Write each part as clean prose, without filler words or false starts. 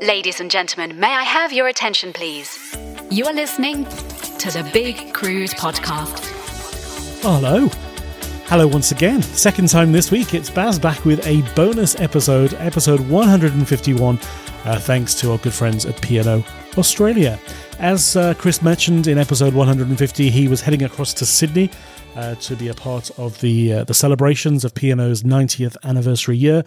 Ladies and gentlemen, may I have your attention, please? You are listening to the Big Cruise Podcast. Hello once again. Second time this week, it's Baz back with a bonus episode, episode 151, thanks to our good friends at P&O Australia. As Chris mentioned in episode 150, he was heading across to Sydney to be a part of the celebrations of P&O's 90th anniversary year.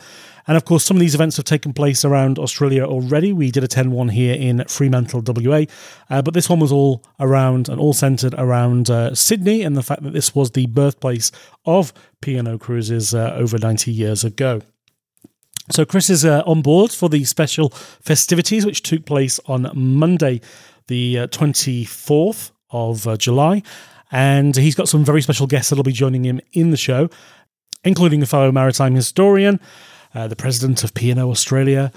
And of course, some of these events have taken place around Australia already. We did attend one here in Fremantle, WA, but this one was all around and all centred around Sydney and the fact that this was the birthplace of P&O Cruises over 90 years ago. So Chris is on board for the special festivities, which took place on Monday, the 24th of July. And he's got some very special guests that will be joining him in the show, including a fellow maritime historian, the president of P&O Australia,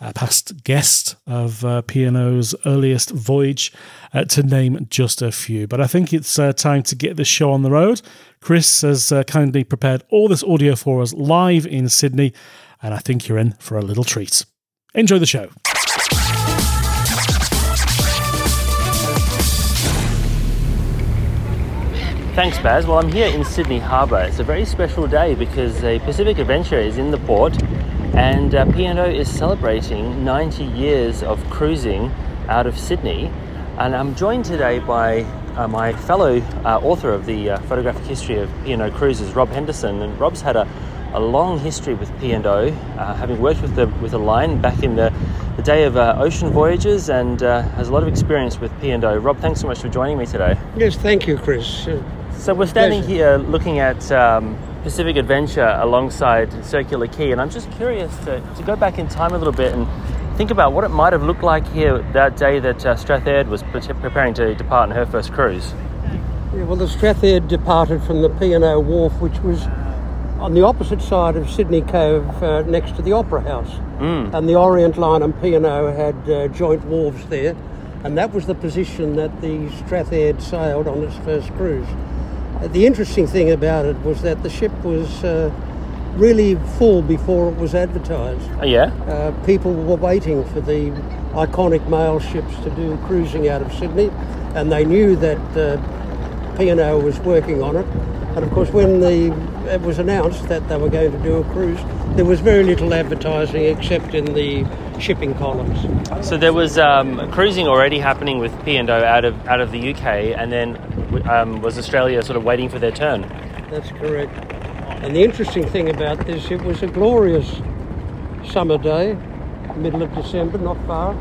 a past guest of P&O's earliest voyage, to name just a few. But I think it's time to get this show on the road. Chris has kindly prepared all this audio for us live in Sydney, and I think you're in for a little treat. Enjoy the show. Thanks, Baz. Well, I'm here in Sydney Harbour. It's a very special day because the Pacific Adventure is in the port, and P&O is celebrating 90 years of cruising out of Sydney. And I'm joined today by my fellow author of the photographic history of P&O Cruises, Rob Henderson. And Rob's had a long history with P&O, having worked with the line back in the day of ocean voyages, and has a lot of experience with P&O. Rob, thanks so much for joining me today. Yes, thank you, Chris. So we're standing here looking at Pacific Adventure alongside Circular Quay, and I'm just curious to go back in time a little bit and think about what it might have looked like here that day that Strathaird was preparing to depart on her first cruise. Yeah, well, the Strathaird departed from the P&O wharf, which was on the opposite side of Sydney Cove, next to the Opera House. Mm. And the Orient Line and P&O had joint wharves there, and that was the position that the Strathaird sailed on its first cruise. The interesting thing about it was that the ship was really full before it was advertised. People were waiting for the iconic mail ships to do cruising out of Sydney, and they knew that P&O was working on it. And of course, when it was announced that they were going to do a cruise, there was very little advertising except in the shipping columns. So there was cruising already happening with P&O out of the UK, and then was Australia sort of waiting for their turn? That's correct. And the interesting thing about this, it was a glorious summer day, middle of December, not far.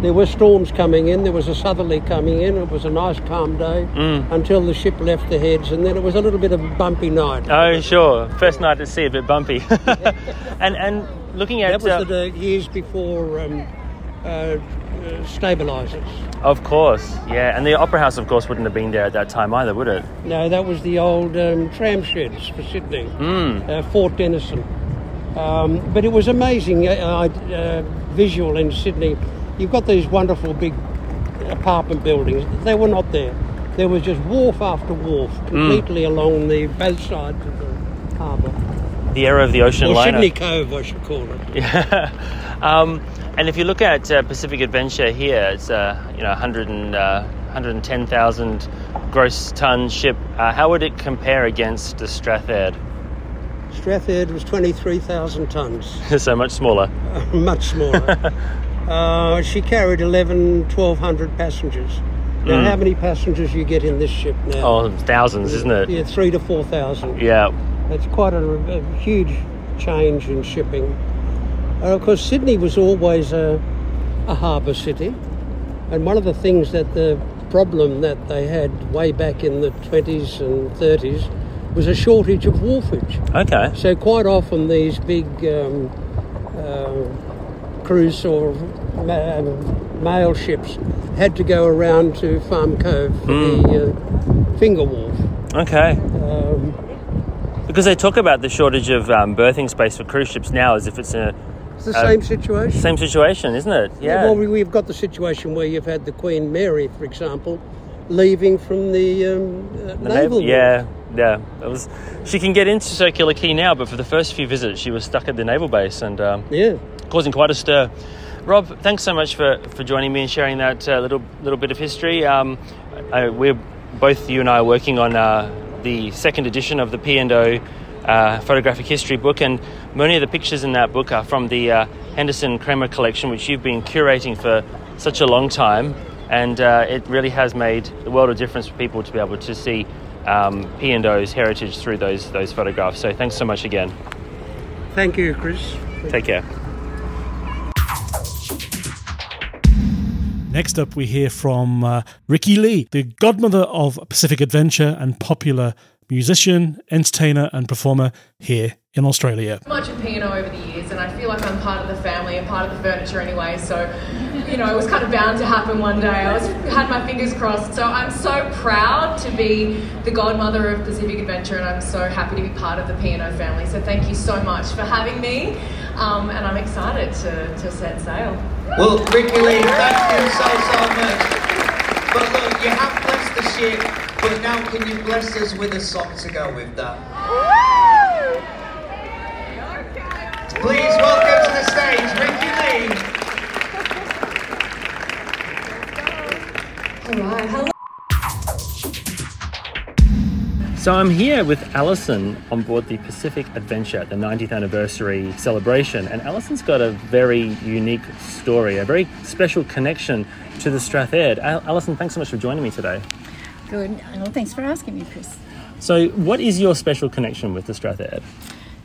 There were storms coming in, there was a southerly coming in, it was a nice calm day until the ship left the heads, and then it was a little bit of a bumpy night. Oh, sure. First night at sea, a bit bumpy. and looking at... That was the years before stabilisers. Of course, yeah. And the Opera House, of course, wouldn't have been there at that time either, would it? No, that was the old tram sheds for Sydney, Fort Denison. But it was amazing visual in Sydney. You've got these wonderful big apartment buildings. They were not there. There was just wharf after wharf, completely along the both sides of the harbour. The era of the ocean liner. Or Sydney Cove, I should call it. Yeah. And if you look at Pacific Adventure here, it's a 110,000 gross ton ship. How would it compare against the Strathaird? Strathaird was 23,000 tonnes. So much smaller. Much smaller. She carried 1,200 passengers. Now, how many passengers you get in this ship now? Oh, thousands, isn't it? Yeah, 3,000 to 4,000. Yeah. It's quite a huge change in shipping. And of course, Sydney was always a harbour city. And one of the things that the problem that they had way back in the 20s and 30s was a shortage of wharfage. Okay. So quite often these big cruise or mail ships had to go around to Farm Cove for the finger wharf. Okay. Because they talk about the shortage of berthing space for cruise ships now as if it's a... It's the same situation. Same situation, isn't it? Yeah. Well, we've got the situation where you've had the Queen Mary, for example, leaving from the Naval Wharf. Yeah. Yeah, it was. She can get into Circular Quay now, but for the first few visits, she was stuck at the naval base and causing quite a stir. Rob, thanks so much for joining me and sharing that little bit of history. We're both, you and I, are working on the second edition of the P&O Photographic History book, and many of the pictures in that book are from the Henderson Kramer collection, which you've been curating for such a long time, and it really has made the world of difference for people to be able to see P&O's heritage through those photographs. So thanks so much again. Thank you, Chris. Take care. Next up, we hear from Ricki-Lee, the godmother of Pacific Adventure and popular musician, entertainer and performer here in Australia. Much of P&O over the years, and I feel like I'm part of the family and part of the furniture anyway, so it was kind of bound to happen one day. I had my fingers crossed, so I'm so proud to be the godmother of Pacific Adventure, and I'm so happy to be part of the P&O family, so thank you so much for having me, and I'm excited to set sail. Well, Ricki-Lee, thank you so much. But look, you have blessed the ship, but now can you bless us with a song to go with that? Please welcome to the stage, Ricki-Lee. All right, hello. So I'm here with Alison on board the Pacific Adventure, the 90th anniversary celebration, and Alison's got a very unique story, a very special connection to the Strathaird. Alison, thanks so much for joining me today. Good. Well, thanks for asking me, Chris. So, what is your special connection with the Strathaird?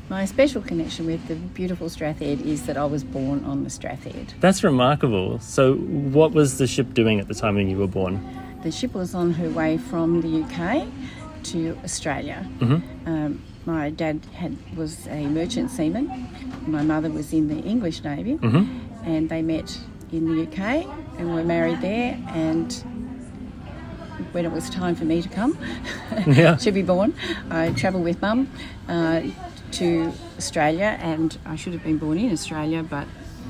My special connection with the beautiful Strathaird is that I was born on the Strathaird. That's remarkable. So what was the ship doing at the time when you were born? The ship was on her way from the UK to Australia. Mm-hmm. My dad was a merchant seaman. My mother was in the English Navy. Mm-hmm. And they met in the UK and were married there. And when it was time for me to come to be born, I travelled with Mum to Australia, and I should have been born in Australia, but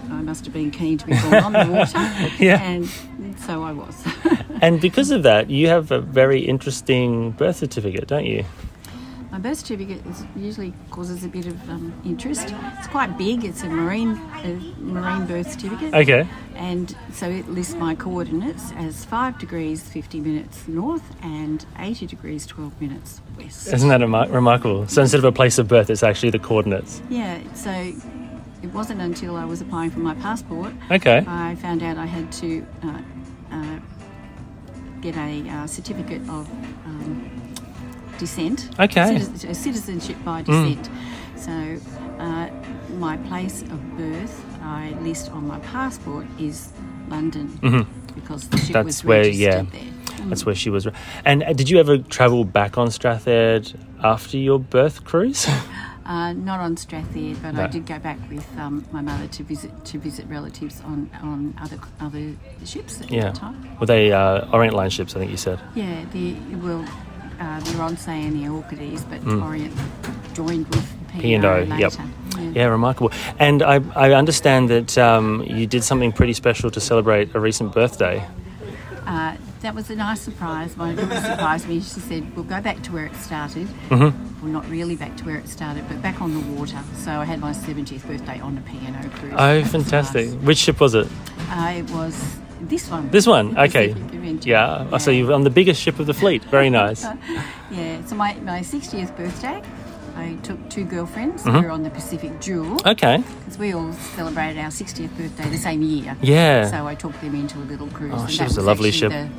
I must have been keen to be born on the water, and so I was. And because of that, you have a very interesting birth certificate, don't you? My birth certificate usually causes a bit of interest. It's quite big. It's a marine birth certificate. Okay. And so it lists my coordinates as 5 degrees 50 minutes north and 80 degrees 12 minutes west. Isn't that remarkable? So instead of a place of birth, it's actually the coordinates. Yeah, so it wasn't until I was applying for my passport. Okay. I found out I had to get a certificate of descent. Okay. Citizenship by descent. So my place of birth I list on my passport is London, because the ship was registered there. That's where she was. And did you ever travel back on Strathaird after your birth cruise? Not on Strathaird, but no. I did go back with my mother to visit relatives on other ships at the time. Were they Orient Line ships, I think you said? Yeah, the Ronsay and the Orchidees, but Orient joined with P&O later. Yep. Yeah, remarkable. And I understand that you did something pretty special to celebrate a recent birthday. That was a nice surprise. My daughter surprised me. She said, we'll go back to where it started. Mm-hmm. Well, not really back to where it started, but back on the water. So I had my 70th birthday on a P&O cruise. Oh, fantastic. Nice. Which ship was it? It was this one. This one? Okay. Yeah. So you're on the biggest ship of the fleet. Very nice. Yeah. So my 60th birthday, I took two girlfriends. Mm-hmm. We were on the Pacific Jewel. Okay. Because we all celebrated our 60th birthday the same year. Yeah. So I took them into a little cruise. Oh, she was a lovely ship. The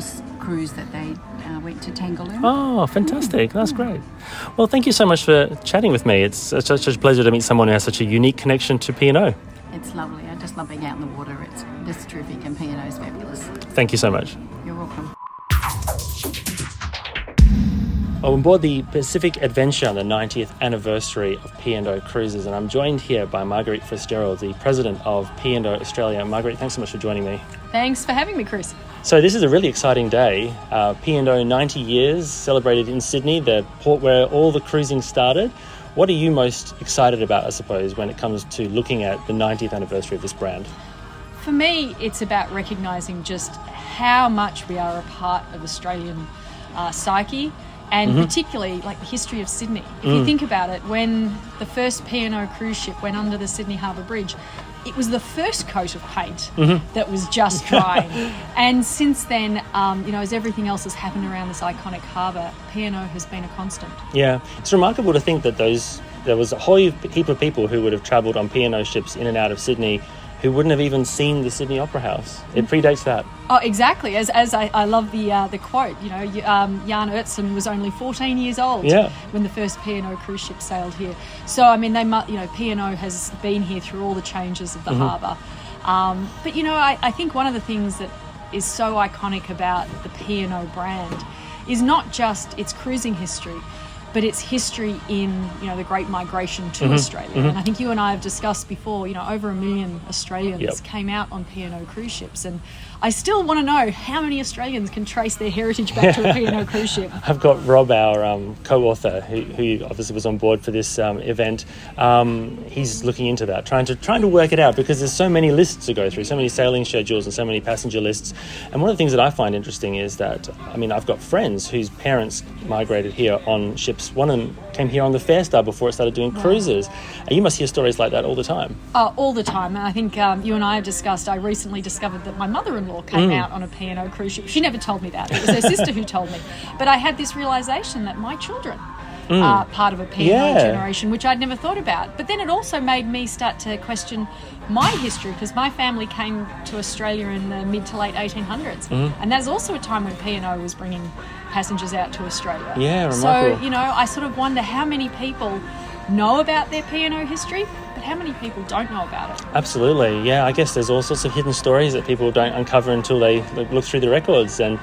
first cruise that they went to Tangalooma. Oh, fantastic. That's great. Well, thank you so much for chatting with me. It's such a pleasure to meet someone who has such a unique connection to P&O. It's lovely. I just love being out in the water. It's just terrific, and P&O is fabulous. Thank you so much. You're welcome. On board the Pacific Adventure on the 90th anniversary of P&O Cruises, and I'm joined here by Marguerite Fitzgerald, the president of P&O Australia. Marguerite, thanks so much for joining me. Thanks for having me, Chris. So this is a really exciting day. P&O 90 years, celebrated in Sydney, the port where all the cruising started. What are you most excited about, I suppose, when it comes to looking at the 90th anniversary of this brand? For me, it's about recognising just how much we are a part of Australian psyche. And particularly, like, the history of Sydney. If you think about it, when the first P&O cruise ship went under the Sydney Harbour Bridge, it was the first coat of paint that was just drying. And since then, as everything else has happened around this iconic harbour, P&O has been a constant. Yeah. It's remarkable to think that there was a whole heap of people who would have travelled on P&O ships in and out of Sydney who wouldn't have even seen the Sydney Opera House. It predates that. Oh, exactly. As I love the quote, Jørn Utzon was only 14 years old when the first P&O cruise ship sailed here. So, I mean, P&O has been here through all the changes of the harbour. But, I think one of the things that is so iconic about the P&O brand is not just its cruising history, but its history in, the Great Migration to Australia. And I think you and I have discussed before, over 1 million Australians came out on P&O cruise ships. And I still want to know how many Australians can trace their heritage back to a P&O cruise ship. I've got Rob, our co-author, who obviously was on board for this event. He's looking into that, trying to work it out, because there's so many lists to go through, so many sailing schedules and so many passenger lists. And one of the things that I find interesting is that, I've got friends whose parents migrated here on ships. One of them came here on the Fairstar before it started doing cruises. And you must hear stories like that all the time. Oh, all the time. And I think you and I have discussed, I recently discovered that my mother-in-law came out on a P&O cruise ship. She never told me that. It was her sister who told me. But I had this realisation that my children are part of a P&O generation, which I'd never thought about. But then it also made me start to question my history, because my family came to Australia in the mid to late 1800s. And that's also a time when P&O was bringing passengers out to Australia. Yeah, remarkable. So, I sort of wonder how many people know about their P&O history, but how many people don't know about it? Absolutely, yeah. I guess there's all sorts of hidden stories that people don't uncover until they look through the records. And,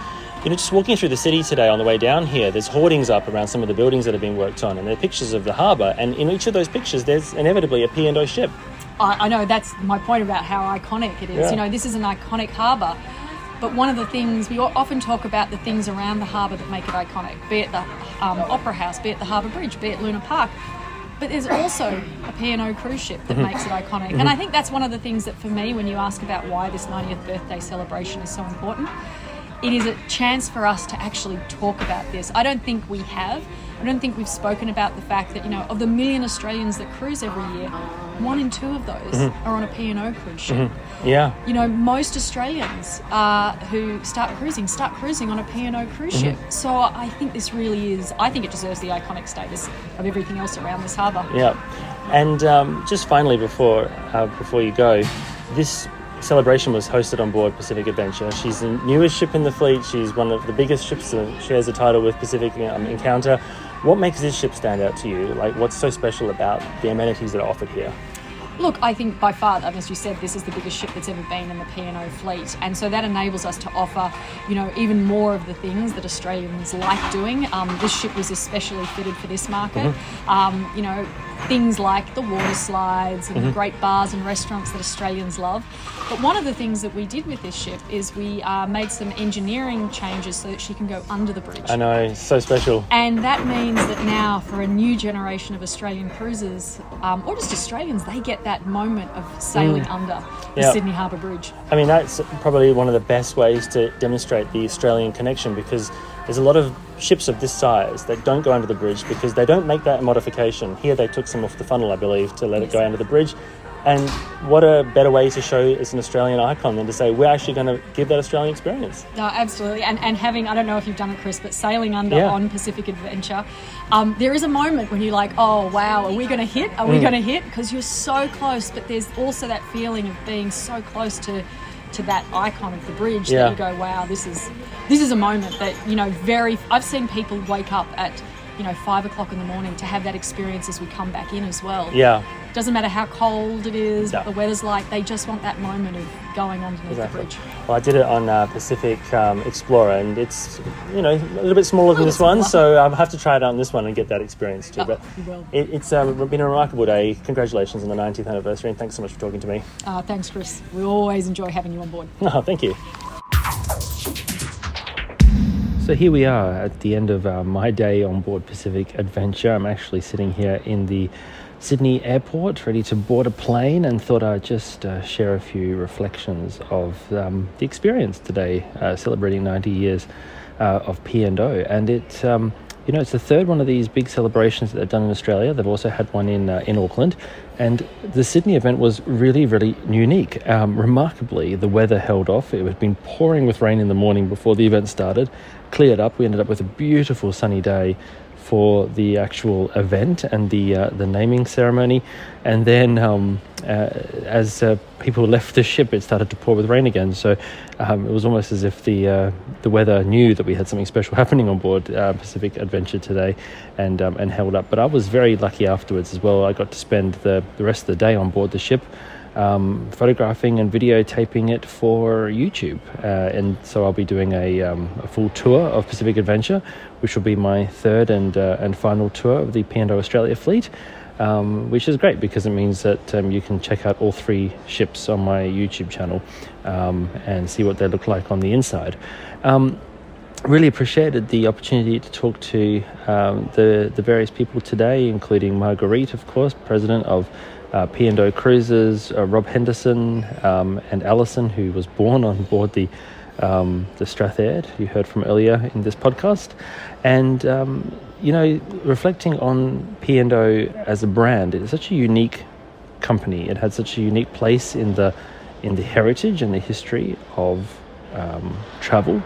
just walking through the city today on the way down here, there's hoardings up around some of the buildings that have been worked on, and they're pictures of the harbour. And in each of those pictures, there's inevitably a P&O ship. I know, that's my point about how iconic it is. Yeah. This is an iconic harbour. But one of the things, we often talk about the things around the harbour that make it iconic, be it the Opera House, be it the Harbour Bridge, be it Luna Park. But there's also a P&O cruise ship that makes it iconic. And I think that's one of the things that, for me, when you ask about why this 90th birthday celebration is so important, it is a chance for us to actually talk about this. I don't think we have. I don't think we've spoken about the fact that, of the 1 million Australians that cruise every year, 1 in 2 of those are on a P&O cruise ship. Yeah. Most Australians who start cruising on a P&O cruise ship. So I think this really is, I think it deserves the iconic status of everything else around this harbour. Yeah. And just finally, before you go, this celebration was hosted on board Pacific Adventure. She's the newest ship in the fleet. She's one of the biggest ships that shares the title with Pacific Encounter. What makes this ship stand out to you? What's so special about the amenities that are offered here? Look, I think by far, as you said, this is the biggest ship that's ever been in the P&O fleet. And so that enables us to offer, you know, even more of the things that Australians like doing. This ship was especially fitted for this market. Mm-hmm. You know, things like the water slides and mm-hmm. the great bars and restaurants that Australians love. But one of the things that we did with this ship is we made some engineering changes so that she can go under the bridge. I know, so special. And that means that now for a new generation of Australian cruisers, or just Australians, they get that moment of sailing under the Sydney Harbour Bridge. I mean, that's probably one of the best ways to demonstrate the Australian connection, because there's a lot of ships of this size that don't go under the bridge because they don't make that modification. Here they took some off the funnel, I believe, to let it go under the bridge. And what a better way to show it's an Australian icon than to say, we're actually going to give that Australian experience. No, absolutely. And having, I don't know if you've done it, Chris, but sailing under on Pacific Adventure, there is a moment when you're like, oh, wow, are we going to hit? Are we going to hit? Because you're so close, but there's also that feeling of being so close to that icon of the bridge that you go, wow, this is a moment that, you know, I've seen people wake up at, you know, 5 o'clock in the morning to have that experience as we come back in as well. Yeah. Doesn't matter how cold it is, what the weather's like, they just want that moment of going underneath the bridge. Well, I did it on Pacific Explorer, and it's, you know, a little bit smaller than this one, so I'll have to try it out on this one and get that experience too. But it's been a remarkable day. Congratulations on the 90th anniversary, and thanks so much for talking to me. Thanks, Chris. We always enjoy having you on board. Oh, thank you. So here we are at the end of my day on board Pacific Adventure. I'm actually sitting here in the Sydney airport ready to board a plane, and thought I'd just share a few reflections of the experience today, celebrating 90 years of P&O. And it's, you know, it's the third one of these big celebrations that they've done in Australia. They've also had one in Auckland. And the Sydney event was really, really unique. Remarkably, the weather held off. It had been pouring with rain in the morning before the event started, cleared up. We ended up with a beautiful sunny day for the actual event and the naming ceremony. And then as people left the ship, it started to pour with rain again. So it was almost as if the weather knew that we had something special happening on board Pacific Adventure today, and held up. But I was very lucky afterwards as well. I got to spend the rest of the day on board the ship photographing and videotaping it for YouTube, and so I'll be doing a full tour of Pacific Adventure, which will be my third and final tour of the P&O Australia fleet, which is great because it means that you can check out all three ships on my YouTube channel and see what they look like on the inside. Really appreciated the opportunity to talk to the various people today, including Marguerite, of course, president of P&O Cruises, Rob Henderson, and Alison, who was born on board the Strathaird, you heard from earlier in this podcast. And, you know, reflecting on P&O as a brand, it's such a unique company. It had such a unique place in the heritage and the history of travel.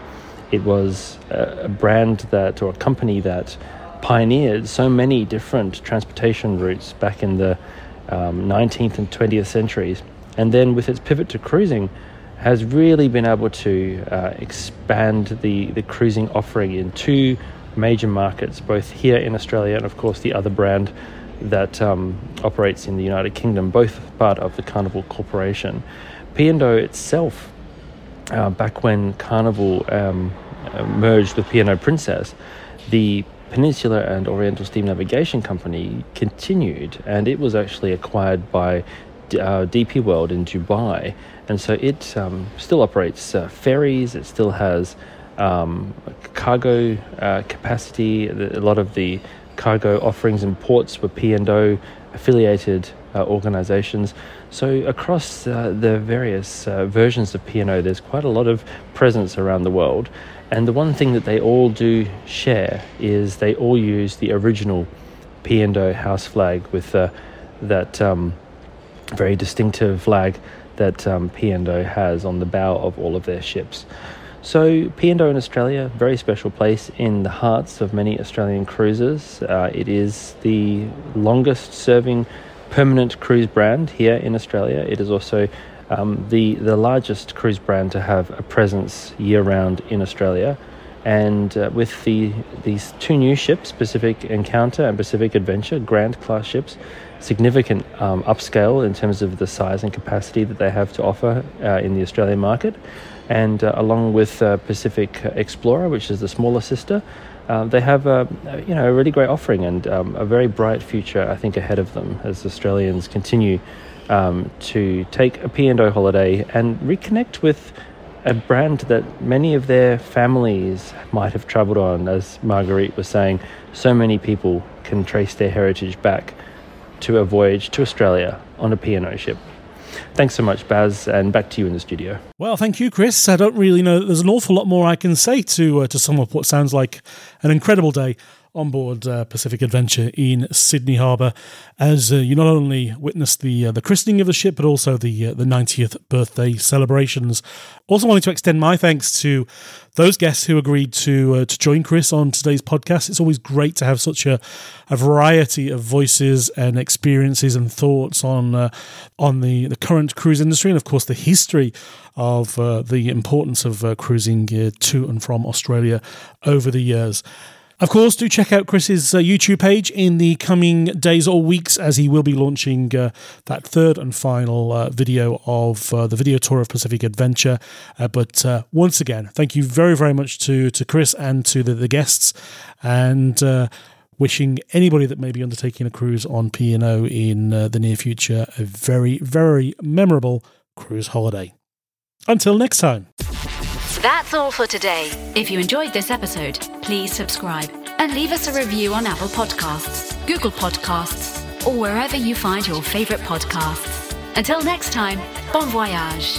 It was a brand that, or a company that, pioneered so many different transportation routes back in the 19th and 20th centuries, and then with its pivot to cruising has really been able to expand the cruising offering in two major markets, both here in Australia and of course the other brand that operates in the United Kingdom, both part of the Carnival Corporation. P&O itself, back when Carnival merged with P&O Princess, the Peninsula and Oriental Steam Navigation Company continued, and it was actually acquired by DP World in Dubai, and so it still operates ferries. It still has cargo capacity. A lot of the cargo offerings in ports were P&O affiliated organisations. So across the various versions of P&O, there's quite a lot of presence around the world. And the one thing that they all do share is they all use the original P&O house flag with that very distinctive flag that P&O has on the bow of all of their ships. So P&O in Australia, very special place in the hearts of many Australian cruisers. It is the longest serving permanent cruise brand here in Australia. It is also the largest cruise brand to have a presence year-round in Australia, And with these two new ships, Pacific Encounter and Pacific Adventure, Grand-class ships, significant upscale in terms of the size and capacity that they have to offer in the Australian market. And along with Pacific Explorer, which is the smaller sister, they have a really great offering and a very bright future, I think, ahead of them as Australians continue to take a P&O holiday and reconnect with a brand that many of their families might have travelled on. As Marguerite was saying, so many people can trace their heritage back to a voyage to Australia on a P&O ship. Thanks so much, Baz, and back to you in the studio. Well, thank you, Chris. I don't really know that there's an awful lot more I can say to sum up what sounds like an incredible day on board Pacific Adventure in Sydney Harbour, as you not only witnessed the christening of the ship, but also the 90th birthday celebrations. Also wanted to extend my thanks to those guests who agreed to join Chris on today's podcast. It's always great to have such a variety of voices and experiences and thoughts on the current cruise industry, and of course the history of the importance of cruising to and from Australia over the years. Of course, do check out Chris's YouTube page in the coming days or weeks, as he will be launching that third and final video of the video tour of Pacific Adventure. But once again, thank you very, very much to Chris and to the guests, and wishing anybody that may be undertaking a cruise on P&O in the near future a very, very memorable cruise holiday. Until next time. That's all for today. If you enjoyed this episode, please subscribe and leave us a review on Apple Podcasts, Google Podcasts, or wherever you find your favourite podcasts. Until next time, bon voyage.